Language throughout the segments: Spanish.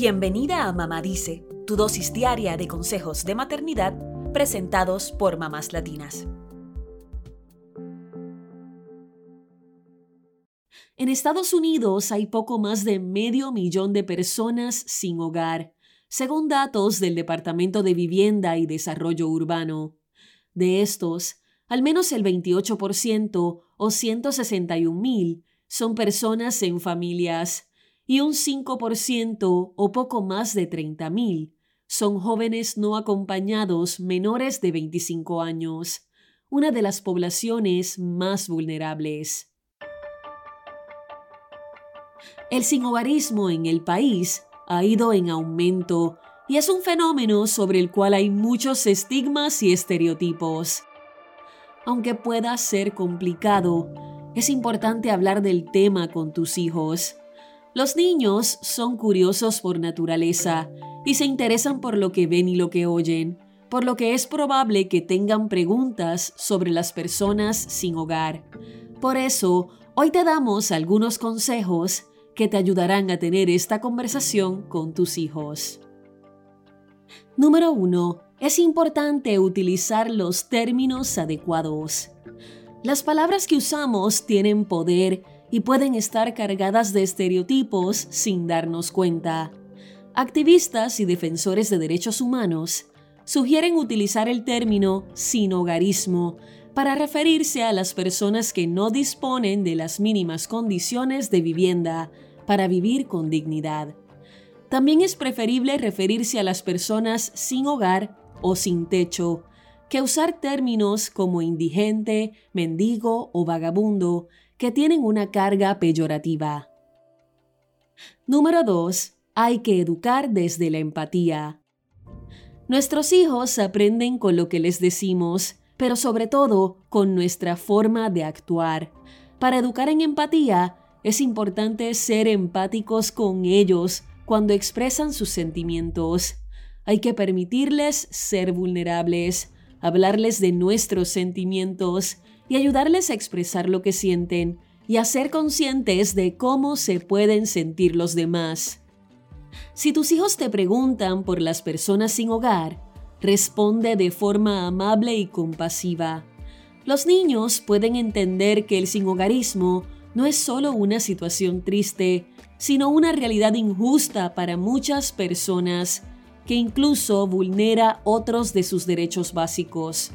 Bienvenida a Mamá Dice, tu dosis diaria de consejos de maternidad presentados por Mamás Latinas. En Estados Unidos hay poco más de 500,000 de personas sin hogar, según datos del Departamento de Vivienda y Desarrollo Urbano. De estos, al menos el 28% o 161,000 son personas en familias y un 5% o poco más de 30,000 son jóvenes no acompañados menores de 25 años, una de las poblaciones más vulnerables. El sinhogarismo en el país ha ido en aumento y es un fenómeno sobre el cual hay muchos estigmas y estereotipos. Aunque pueda ser complicado, es importante hablar del tema con tus hijos. Los niños son curiosos por naturaleza y se interesan por lo que ven y lo que oyen, por lo que es probable que tengan preguntas sobre las personas sin hogar. Por eso, hoy te damos algunos consejos que te ayudarán a tener esta conversación con tus hijos. Número 1. Es importante utilizar los términos adecuados. Las palabras que usamos tienen poder y pueden estar cargadas de estereotipos sin darnos cuenta. Activistas y defensores de derechos humanos sugieren utilizar el término sinhogarismo para referirse a las personas que no disponen de las mínimas condiciones de vivienda para vivir con dignidad. También es preferible referirse a las personas sin hogar o sin techo que usar términos como indigente, mendigo o vagabundo, que tienen una carga peyorativa. Número 2. Hay que educar desde la empatía. Nuestros hijos aprenden con lo que les decimos, pero sobre todo con nuestra forma de actuar. Para educar en empatía, es importante ser empáticos con ellos cuando expresan sus sentimientos. Hay que permitirles ser vulnerables, hablarles de nuestros sentimientos y ayudarles a expresar lo que sienten y a ser conscientes de cómo se pueden sentir los demás. Si tus hijos te preguntan por las personas sin hogar, responde de forma amable y compasiva. Los niños pueden entender que el sinhogarismo no es solo una situación triste, sino una realidad injusta para muchas personas, que incluso vulnera otros de sus derechos básicos.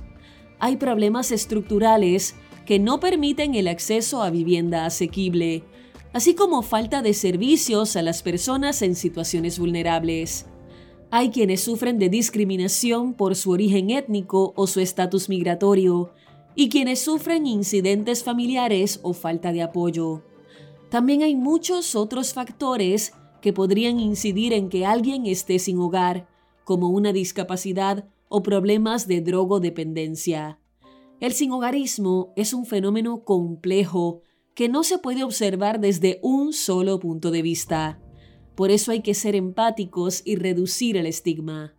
Hay problemas estructurales que no permiten el acceso a vivienda asequible, así como falta de servicios a las personas en situaciones vulnerables. Hay quienes sufren de discriminación por su origen étnico o su estatus migratorio, y quienes sufren incidentes familiares o falta de apoyo. También hay muchos otros factores que podrían incidir en que alguien esté sin hogar, como una discapacidad o problemas de drogodependencia. El sinhogarismo es un fenómeno complejo que no se puede observar desde un solo punto de vista. Por eso hay que ser empáticos y reducir el estigma.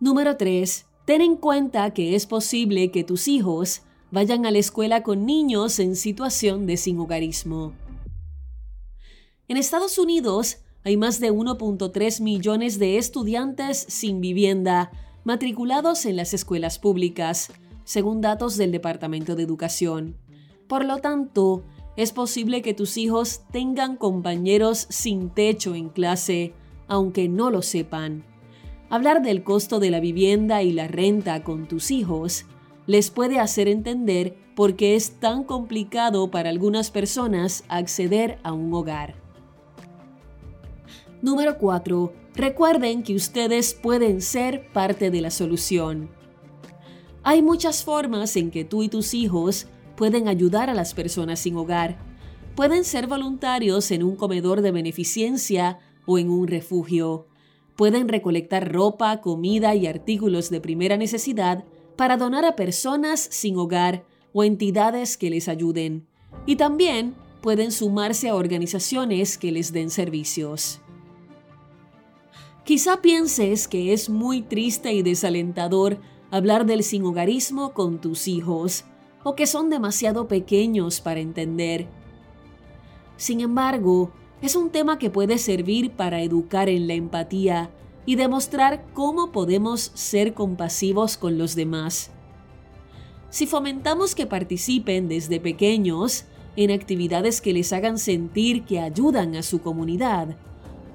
Número 3. Ten en cuenta que es posible que tus hijos vayan a la escuela con niños en situación de sinhogarismo. En Estados Unidos, hay más de 1.3 millones de estudiantes sin vivienda matriculados en las escuelas públicas, según datos del Departamento de Educación. Por lo tanto, es posible que tus hijos tengan compañeros sin techo en clase, aunque no lo sepan. Hablar del costo de la vivienda y la renta con tus hijos les puede hacer entender por qué es tan complicado para algunas personas acceder a un hogar. Número 4. Recuerden que ustedes pueden ser parte de la solución. Hay muchas formas en que tú y tus hijos pueden ayudar a las personas sin hogar. Pueden ser voluntarios en un comedor de beneficencia o en un refugio. Pueden recolectar ropa, comida y artículos de primera necesidad para donar a personas sin hogar o entidades que les ayuden. Y también pueden sumarse a organizaciones que les den servicios. Quizá pienses que es muy triste y desalentador hablar del sinhogarismo con tus hijos, o que son demasiado pequeños para entender. Sin embargo, Es un tema que puede servir para educar en la empatía y demostrar cómo podemos ser compasivos con los demás. Si fomentamos que participen desde pequeños en actividades que les hagan sentir que ayudan a su comunidad,